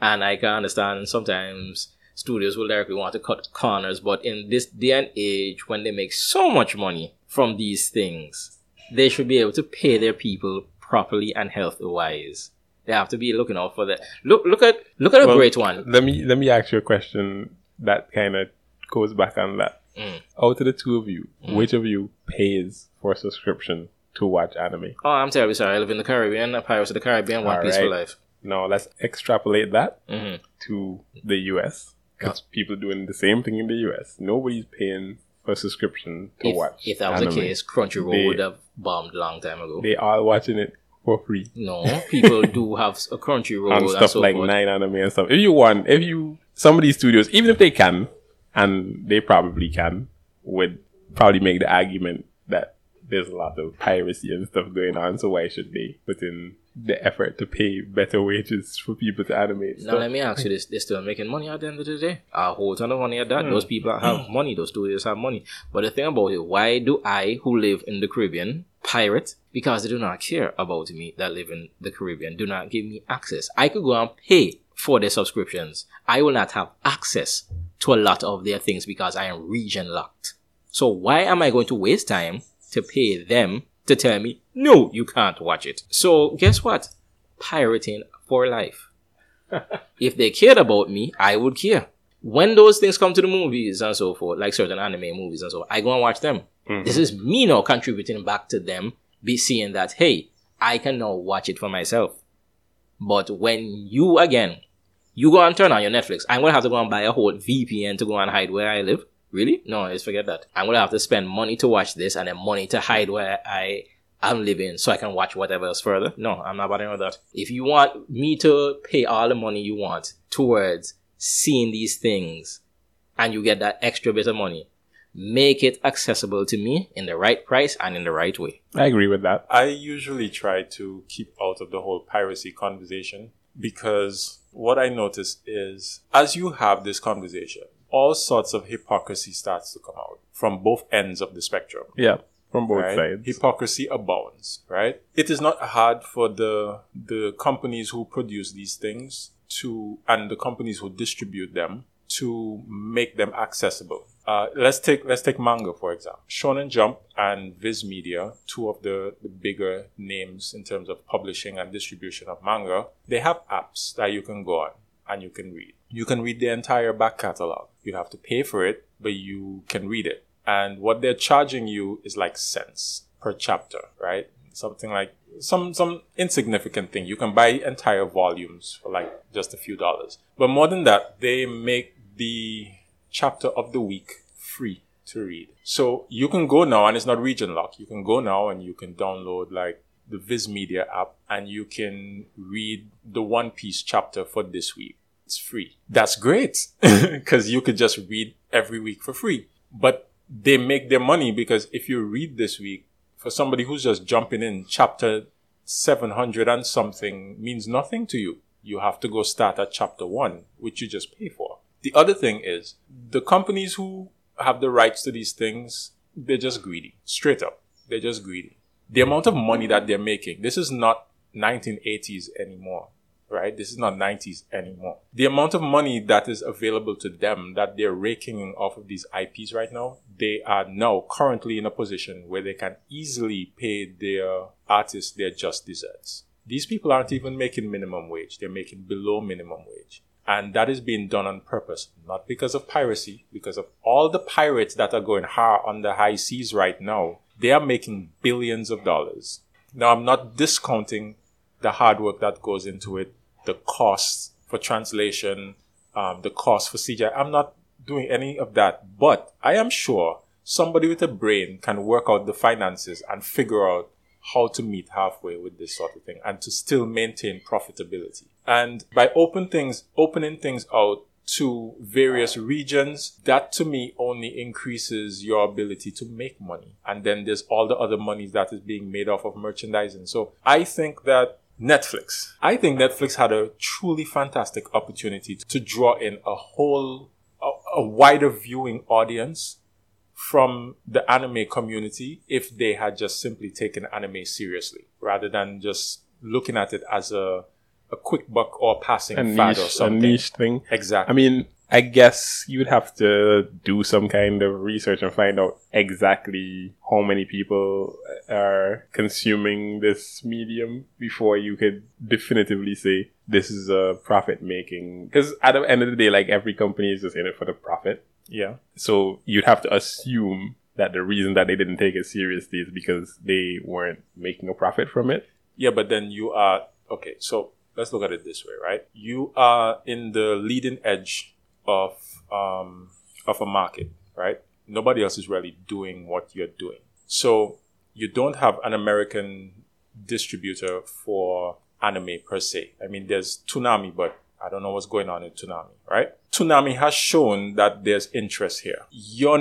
And I can understand sometimes studios will directly want to cut corners, but in this day and age, when they make so much money from these things, they should be able to pay their people properly and health-wise. They have to be looking out for that. Look at a great one. Let me ask you a question that kind of goes back on that. Out of the two of you, which of you pays for a subscription to watch anime? Oh, I'm terribly sorry. I live in the Caribbean. Pirates of the Caribbean, One Piece for life. Now, let's extrapolate that to the US. Because people doing the same thing in the US. Nobody's paying for a subscription to watch anime. If that was the case, Crunchyroll would have bombed a long time ago. They are watching it for free. No, people do have a Crunchyroll. And stuff like 9anime and stuff. If some of these studios, even if they can, and they probably make the argument that there's a lot of piracy and stuff going on, so why should they put in the effort to pay better wages for people to animate stuff? Now let me ask you this, they're still making money at the end of the day. A whole ton of money at that. Those people have money, those studios have money. But the thing about it, why do I, who live in the Caribbean, pirate? Because they do not care about me that live in the Caribbean, do not give me access. I could go and pay for their subscriptions. I will not have access to a lot of their things because I am region locked. So why am I going to waste time to pay them to tell me, no, you can't watch it? So guess what? Pirating for life. If they cared about me, I would care. When those things come to the movies and so forth, like certain anime movies and so forth, I go and watch them. Mm-hmm. This is me now contributing back to them, be seeing that, hey, I can now watch it for myself. But when you, again, you go and turn on your Netflix, I'm going to have to go and buy a whole VPN to go and hide where I live. Really? No, just forget that. I'm going to have to spend money to watch this and then money to hide where I am living so I can watch whatever else further. No, I'm not bothering with that. If you want me to pay all the money you want towards seeing these things and you get that extra bit of money, make it accessible to me in the right price and in the right way. I agree with that. I usually try to keep out of the whole piracy conversation because what I noticed is as you have this conversation, all sorts of hypocrisy starts to come out from both ends of the spectrum. Yeah, from both sides. Hypocrisy abounds, right? It is not hard for the companies who produce these things to, and the companies who distribute them, to make them accessible. Let's take manga, for example. Shonen Jump and Viz Media, two of the bigger names in terms of publishing and distribution of manga, they have apps that you can go on and you can read. You can read the entire back catalog. You have to pay for it, but you can read it. And what they're charging you is like cents per chapter, right? Something like some insignificant thing. You can buy entire volumes for like just a few dollars. But more than that, they make the chapter of the week free to read. So you can go now, and it's not region locked. You can go now and you can download like the Viz Media app and you can read the One Piece chapter for this week. It's free. That's great because you could just read every week for free. But they make their money because if you read this week, for somebody who's just jumping in, chapter 700 and something means nothing to you. You have to go start at chapter 1, which you just pay for. The other thing is the companies who have the rights to these things, they're just greedy. Straight up, they're just greedy. The amount of money that they're making, this is not 1980s anymore. Right? This is not 90s anymore. The amount of money that is available to them that they're raking off of these IPs right now, they are now currently in a position where they can easily pay their artists their just desserts. These people aren't even making minimum wage. They're making below minimum wage. And that is being done on purpose, not because of piracy, because of all the pirates that are going hard on the high seas right now. They are making billions of dollars. Now, I'm not discounting the hard work that goes into it, the cost for translation, the cost for CGI. I'm not doing any of that, but I am sure somebody with a brain can work out the finances and figure out how to meet halfway with this sort of thing and to still maintain profitability. And by opening things out to various regions, that to me only increases your ability to make money. And then there's all the other money that is being made off of merchandising. So I think that Netflix had a truly fantastic opportunity to draw in a wider viewing audience from the anime community if they had just simply taken anime seriously rather than just looking at it as a quick buck or passing fad or something. A niche thing. Exactly. I mean, I guess you'd have to do some kind of research and find out exactly how many people are consuming this medium before you could definitively say this is a profit making. Because at the end of the day, like every company is just in it for the profit. Yeah. So you'd have to assume that the reason that they didn't take it seriously is because they weren't making a profit from it. Yeah, but then you are... Okay, so... Let's look at it this way, right? You are in the leading edge of a market, right? Nobody else is really doing what you're doing. So you don't have an American distributor for anime per se. I mean, there's Toonami, but I don't know what's going on in Toonami, right? Toonami has shown that there's interest here. You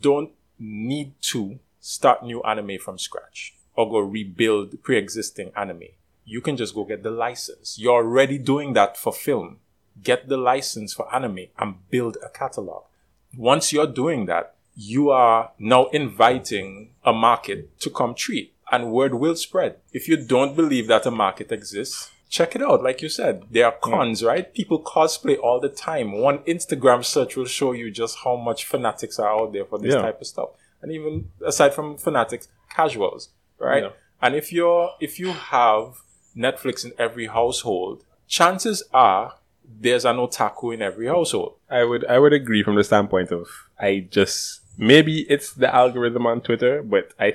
don't need to start new anime from scratch or go rebuild pre-existing anime. You can just go get the license. You're already doing that for film. Get the license for anime and build a catalog. Once you're doing that, you are now inviting a market to come treat, and word will spread. If you don't believe that a market exists, check it out. Like you said, there are cons, right? People cosplay all the time. One Instagram search will show you just how much fanatics are out there for this type of stuff. And even aside from fanatics, casuals, right? Yeah. And if you have Netflix in every household, chances are there's an otaku in every household. I would agree from the standpoint of maybe it's the algorithm on Twitter, but I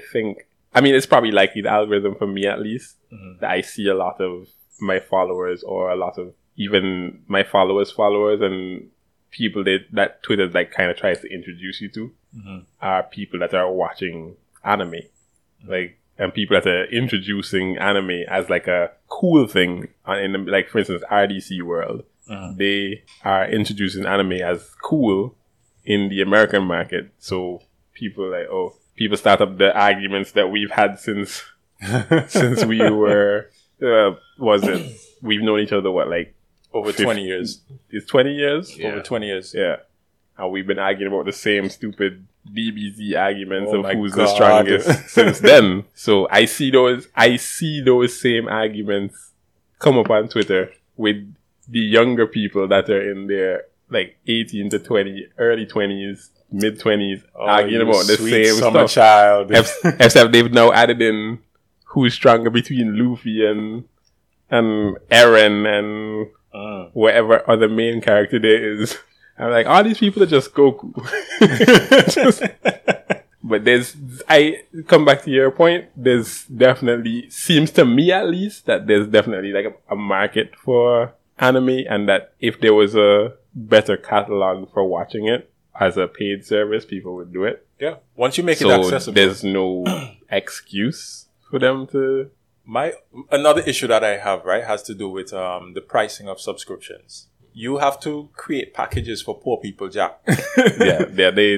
mean it's probably likely the algorithm for me at least, that I see a lot of my followers or a lot of even my followers and people that Twitter like kind of tries to introduce you to are people that are watching anime, like, and people that are introducing anime as like a cool thing. And in like, for instance, RDC world, they are introducing anime as cool in the American market. So people start up the arguments that we've had since since we were we've known each other over 20 years. It's 20 years? Yeah. Over 20 years. Yeah. And we've been arguing about the same stupid DBZ arguments of who's the strongest since then. So I see those same arguments come up on Twitter with the younger people that are in their like 18 to 20, early 20s, mid 20s, arguing about the same summer stuff. Child. Except they've now added in who's stronger between Luffy and Eren and whatever other main character there is. I'm like, all these people are just Goku. But I come back to your point, there's definitely, seems to me at least, that there's definitely like a market for anime, and that if there was a better catalog for watching it as a paid service, people would do it. Yeah. Once you make it accessible. There's no excuse for them to... Another issue that I have, right, has to do with the pricing of subscriptions. You have to create packages for poor people, Jack. They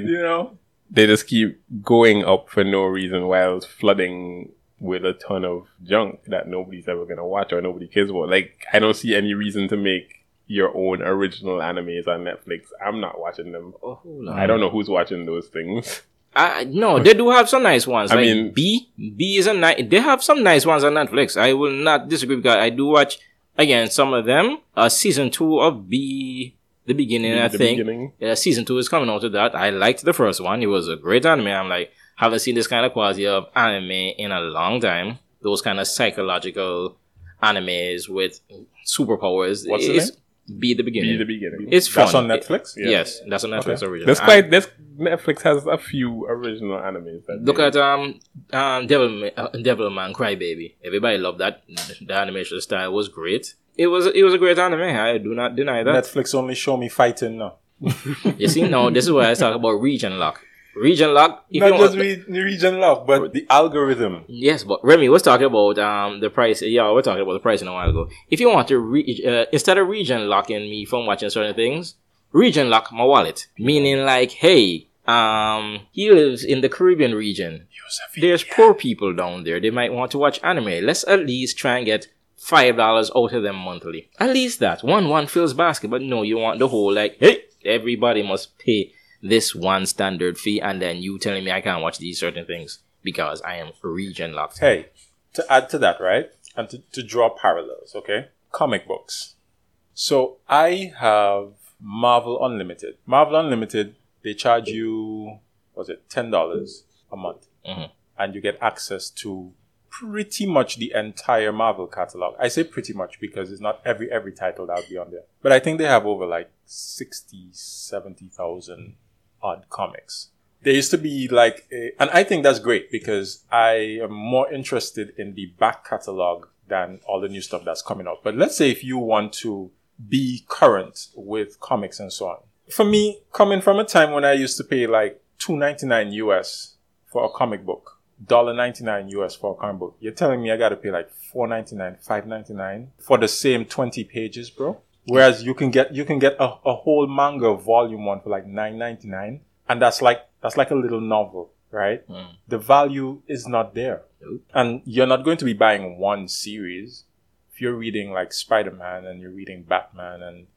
they just keep going up for no reason while flooding with a ton of junk that nobody's ever gonna watch or nobody cares about. Like, I don't see any reason to make your own original animes on Netflix. I'm not watching them. Oh, I don't know who's watching those things. No, they do have some nice ones. I mean, B is a nice. They have some nice ones on Netflix. I will not disagree, because I do watch. Again, some of them, season 2 of B, The Beginning, I think. Yeah, season 2 is coming out of that. I liked the first one. It was a great anime. I'm like, haven't seen this kind of quality of anime in a long time. Those kind of psychological animes with superpowers. What's the name? B, The Beginning. It's fun. That's on Netflix? Yes, that's on Netflix original. Netflix has a few original animes. Look at Devilman Crybaby. Everybody loved that. The animation style was great. It was a great anime. I do not deny that. Netflix only show me fighting now. You see, now this is where I talk about region lock. Region lock. Region lock, but the algorithm. Yes, but Remy was talking about the price. Yeah, we're talking about the price in a while ago. If you want to instead of region locking me from watching certain things, region lock my wallet, meaning like, hey, he lives in the Caribbean region. There's poor people down there. They might want to watch anime. Let's at least try and get $5 out of them monthly. At least that. One fills basket. But no, you want the whole like, hey, everybody must pay this one standard fee, and then you telling me I can't watch these certain things because I am region locked. Hey, to add to that, right, and to draw parallels, okay? Comic books. So I have Marvel Unlimited. Marvel Unlimited, they charge you, $10 a month. Mm-hmm. And you get access to pretty much the entire Marvel catalog. I say pretty much because it's not every title that would be on there. But I think they have over 70,000 odd comics. There used to be and I think that's great because I am more interested in the back catalog than all the new stuff that's coming out. But let's say if you want to be current with comics and so on. For me, coming from a time when I used to pay $2.99 US for a comic book, $1.99 US for a comic book, you're telling me I gotta pay $4.99, $5.99 for the same 20 pages, bro? Whereas you can get a whole manga volume 1 for $9.99, and that's like a little novel. right? Mm. The value is not there. Nope. And you're not going to be buying one series. If you're reading like Spider-Man and you're reading Batman and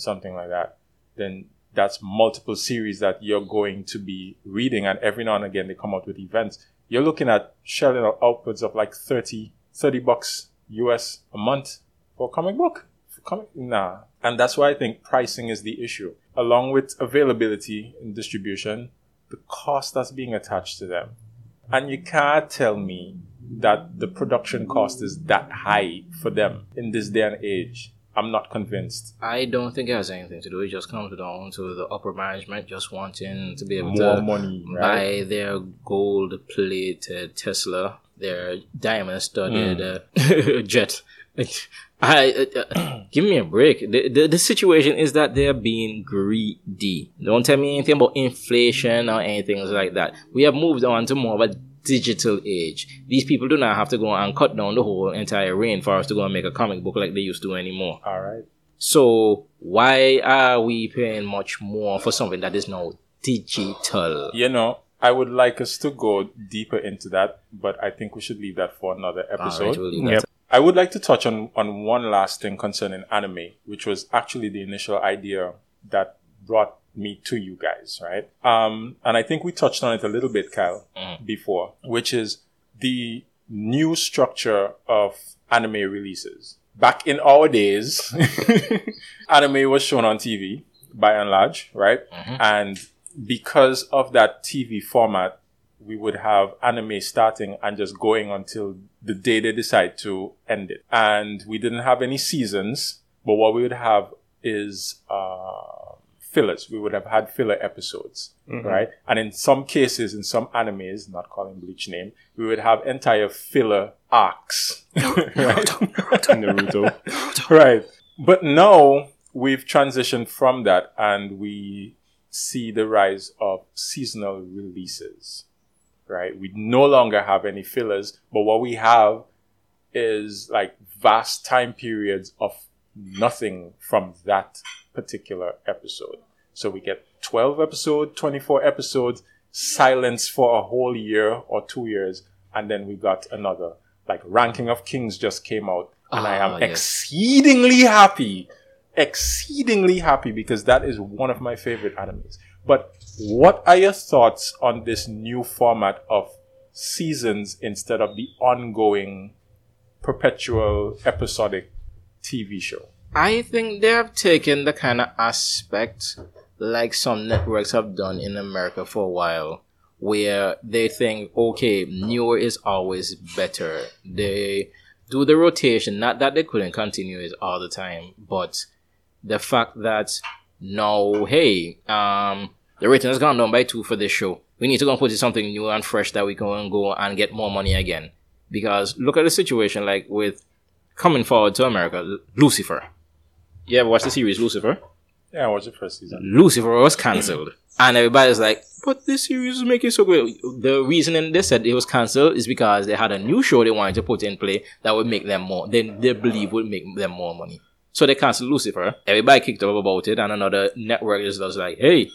something like that, then that's multiple series that you're going to be reading. And every now and again, they come out with events. You're looking at shelling out upwards of like $30 US a month for a comic book. Nah. And that's why I think pricing is the issue. Along with availability and distribution, the cost that's being attached to them. And you can't tell me that the production cost is that high for them in this day and age. I'm not convinced. I don't think it has anything to do. It just comes down to the upper management just wanting to be able more to money, right? Buy their gold-plated Tesla, their diamond-studded jet. Give me a break. The situation is that they're being greedy. Don't tell me anything about inflation or anything like that. We have moved on to more of a digital age. These people do not have to go and cut down the whole entire rainforest to go and make a comic book like they used to anymore. All right. So why are we paying much more for something that is now digital? You know, I would like us to go deeper into that, but I think we should leave that for another episode. All right, we'll leave that. Yep. I would like to touch on one last thing concerning anime, which was actually the initial idea that brought me to you guys, right? And I think we touched on it a little bit, Kyle, before, which is the new structure of anime releases. Back in our days, anime was shown on TV, by and large, right? Mm-hmm. And because of that TV format, we would have anime starting and just going until the day they decide to end it. And we didn't have any seasons, but what we would have is fillers. We would have had filler episodes, right? And in some cases, in some animes, not calling Bleach name, we would have entire filler arcs. Naruto. Right. But now we've transitioned from that and we see the rise of seasonal releases. Right, we no longer have any fillers, but what we have is like vast time periods of nothing from that particular episode. So we get 12 episodes, 24 episodes, silence for a whole year or 2 years, and then we got another. Like Ranking of Kings just came out, and I am exceedingly happy because that is one of my favorite animes. But what are your thoughts on this new format of seasons instead of the ongoing, perpetual, episodic TV show? I think they have taken the kind of aspect like some networks have done in America for a while, where they think, okay, newer is always better. They do the rotation. Not that they couldn't continue it all the time, but the fact that the rating has gone down by 2 for this show. We need to go and put in something new and fresh that we can go and get more money again. Because look at the situation like with coming forward to America, Lucifer. You ever watch the series Lucifer? Yeah, I watched the first season. Lucifer was cancelled. And everybody's like, but this series is making so great. The reason they said it was cancelled is because they had a new show they wanted to put in play that would make them more, they believe would make them more money. So they cancelled Lucifer. Everybody kicked up about it, and another network just was like, hey,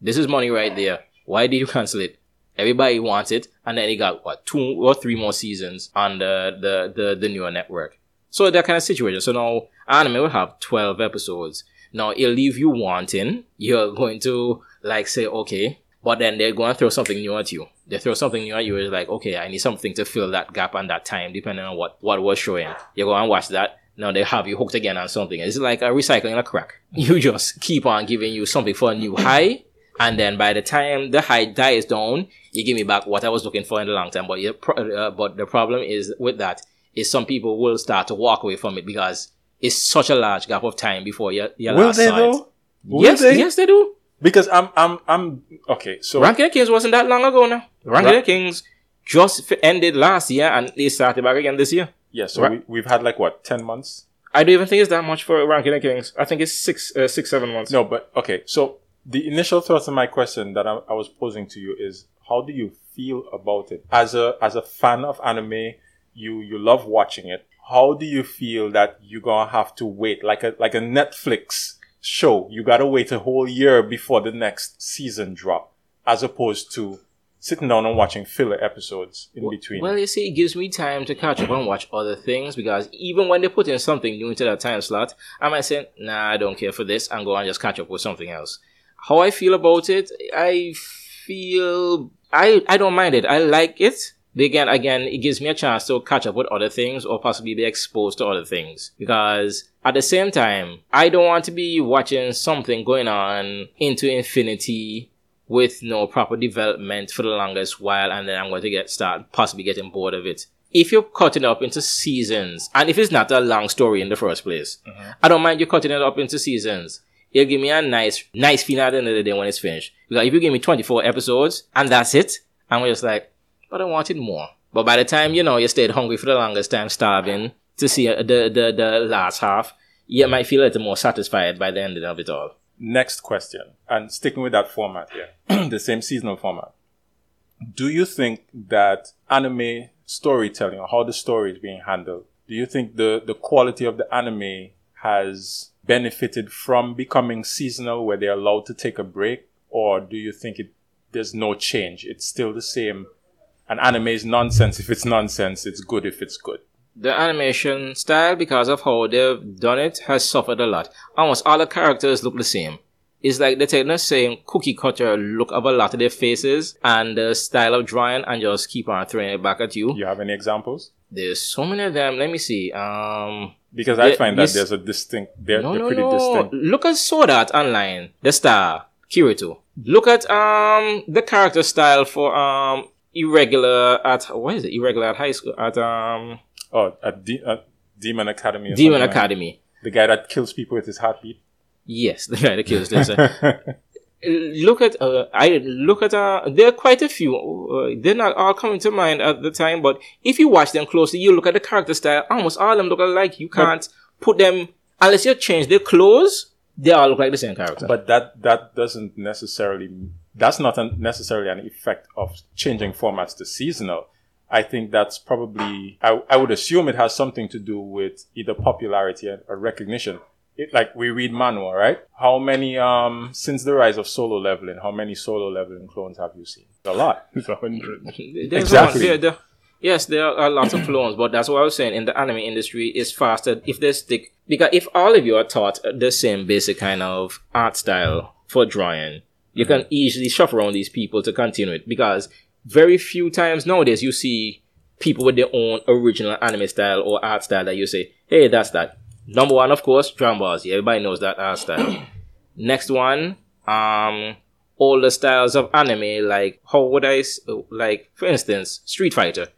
this is money right there. Why did you cancel it? Everybody wants it, and then it got, 2 or 3 more seasons on the newer network. So that kind of situation. So now anime will have 12 episodes. Now it'll leave you wanting. You're going to like say, okay, but then they're going to throw something new at you. They throw something new at you. It's like, okay, I need something to fill that gap and that time, depending on what was showing. You go and watch that. Now they have you hooked again on something. It's like a recycling a crack. You just keep on giving you something for a new high, and then by the time the high dies down, you give me back what I was looking for in a long time. But but the problem is with that is some people will start to walk away from it because it's such a large gap of time before your last side. Yes, they do. Because I'm okay. So Ranking of Kings wasn't that long ago now. Ranking of Kings just ended last year, and they started back again this year. Yeah, so we've had 10 months? I don't even think it's that much for Ranking of Kings. I think it's 6-7 months. No, but okay. So the initial thoughts of my question that I was posing to you is, how do you feel about it? As a fan of anime, you love watching it. How do you feel that you're going to have to wait? Like a Netflix show, you got to wait a whole year before the next season drop, as opposed to sitting down and watching filler episodes in between. Well, you see, it gives me time to catch up and watch other things, because even when they put in something new into that time slot, I might say, nah, I don't care for this, and go and just catch up with something else. How I feel about it, I feel... I don't mind it. I like it. But again, it gives me a chance to catch up with other things or possibly be exposed to other things. Because at the same time, I don't want to be watching something going on into infinity with no proper development for the longest while, and then I'm going to start possibly getting bored of it. If you're cutting up into seasons, and if it's not a long story in the first place, mm-hmm. I don't mind you cutting it up into seasons. It'll give me a nice feeling at the end of the day when it's finished. Because if you give me 24 episodes and that's it, I'm just like, but I wanted more. But by the time, you know, you stayed hungry for the longest time, starving to see the last half, you might feel a little more satisfied by the end of it all. Next question, and sticking with that format here, the same seasonal format. Do you think that anime storytelling, or how the story is being handled, do you think the quality of the anime has benefited from becoming seasonal, where they're allowed to take a break? Or do you think there's no change? It's still the same. And anime is nonsense. If it's nonsense, it's good if it's good. The animation style, because of how they've done it, has suffered a lot. Almost all the characters look the same. It's like they're taking the same cookie cutter look of a lot of their faces and the style of drawing, and just keep on throwing it back at you. You have any examples? There's so many of them. Let me see. Because I find that there's a distinct... They're pretty distinct. Look at Sword Art Online. The star. Kirito. Look at the character style for... Irregular at high school, at Demon Academy. Demon Academy. Like. The guy that kills people with his heartbeat. Yes, the guy that kills them. There are quite a few. They're not all coming to mind at the time, but if you watch them closely, you look at the character style. Almost all of them look alike. You can't put them unless you change their clothes. They all look like the same character. But that doesn't necessarily. That's not necessarily an effect of changing formats to seasonal. I think that's probably... I would assume it has something to do with either popularity or recognition. Like, we read manhwa, right? How many... since the rise of solo leveling, how many solo leveling clones have you seen? A lot. It's 100. Exactly. Yes, there are lots of clones, but that's what I was saying. In the anime industry, it's faster if they stick... Because if all of you are taught the same basic kind of art style for drawing... You can easily shuffle around these people to continue it, because very few times nowadays you see people with their own original anime style or art style that you say, hey, that's that. Number one, of course, Dragon Ball Z. Everybody knows that art style. Next one, all the styles of anime, like, for instance, Street Fighter.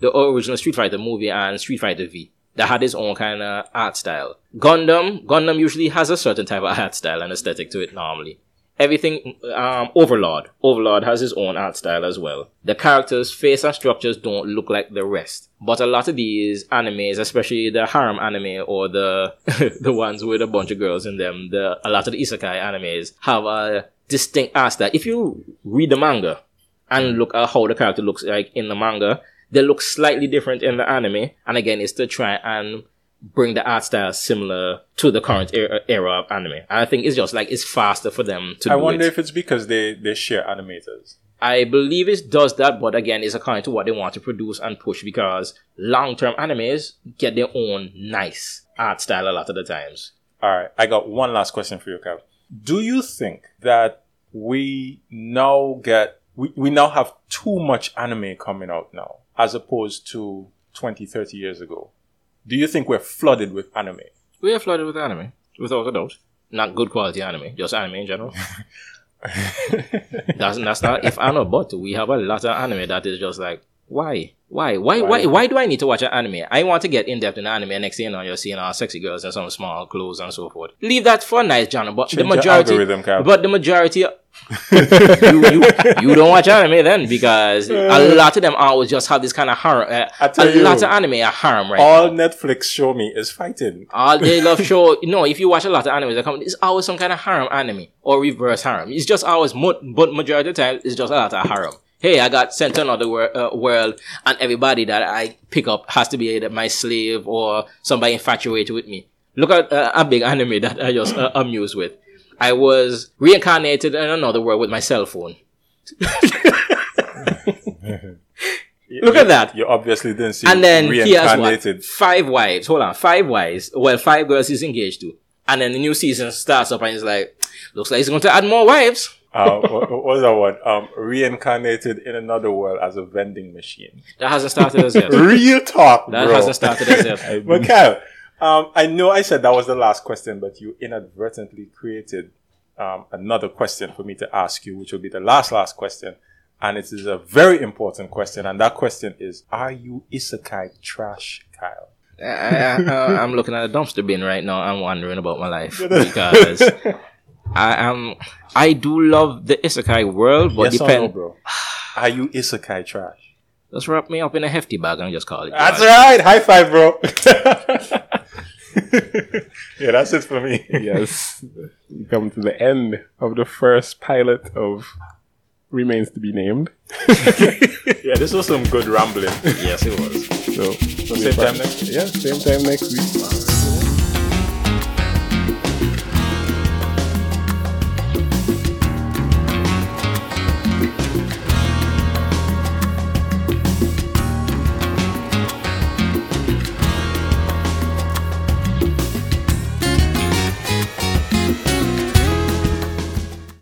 The original Street Fighter movie and Street Fighter V. That had its own kind of art style. Gundam usually has a certain type of art style and aesthetic to it normally. Everything, Overlord has his own art style as well. The characters' face and structures don't look like the rest. But a lot of these animes, especially the harem anime or the the ones with a bunch of girls in them, a lot of the isekai animes have a distinct art style. If you read the manga and look at how the character looks like in the manga, they look slightly different in the anime. And again, it's to try and bring the art style similar to the current era of anime. And I think it's just like it's faster for them to do it. I wonder if it's because they share animators. I believe it does that, but again, it's according to what they want to produce and push, because long-term animes get their own nice art style a lot of the times. All right. I got one last question for you, Kyle. Do you think that we now have too much anime coming out now as opposed to 20, 30 years ago? Do you think we're flooded with anime? We are flooded with anime, without a doubt. Not good quality anime, just anime in general. that's not if I know, but we have a lot of anime that is just like, why do I need to watch an anime? I want to get in depth in anime, and next thing you know, you're seeing all sexy girls and some small clothes and so forth. Leave that for a nice genre, but change the majority. You don't watch anime then, because a lot of them always just have this kind of harem. Lot of anime are harem right all now. Netflix show me is fighting. All they love show... No, if you watch a lot of anime, it's always some kind of harem anime or reverse harem. It's just always... But majority of the time, it's just a lot of harem. Hey, I got sent to another world, and everybody that I pick up has to be my slave or somebody infatuated with me. Look at a big anime that I just amused with. I was reincarnated in another world with my cell phone. Look at that. You obviously didn't see. And then he has what? 5 wives. Hold on, 5 wives. Well, 5 girls he's engaged to. And then the new season starts up, and he's like, looks like he's going to add more wives. What was that one? Reincarnated in another world as a vending machine. That hasn't started as yet. Real talk, bro. That hasn't started as yet. But Kyle, I know I said that was the last question, but you inadvertently created another question for me to ask you, which will be the last question. And it is a very important question. And that question is, are you isekai trash, Kyle? I'm looking at a dumpster bin right now. I'm wondering about my life because I do love the isekai world, but yes depend. Or no, bro. Are you isekai trash? Let's wrap me up in a hefty bag and just call it. That's right. High five, bro. Yeah, that's it for me. Yes, we come to the end of the first pilot of Remains to Be Named. Yeah, this was some good rambling. Yes, it was. So same time next week.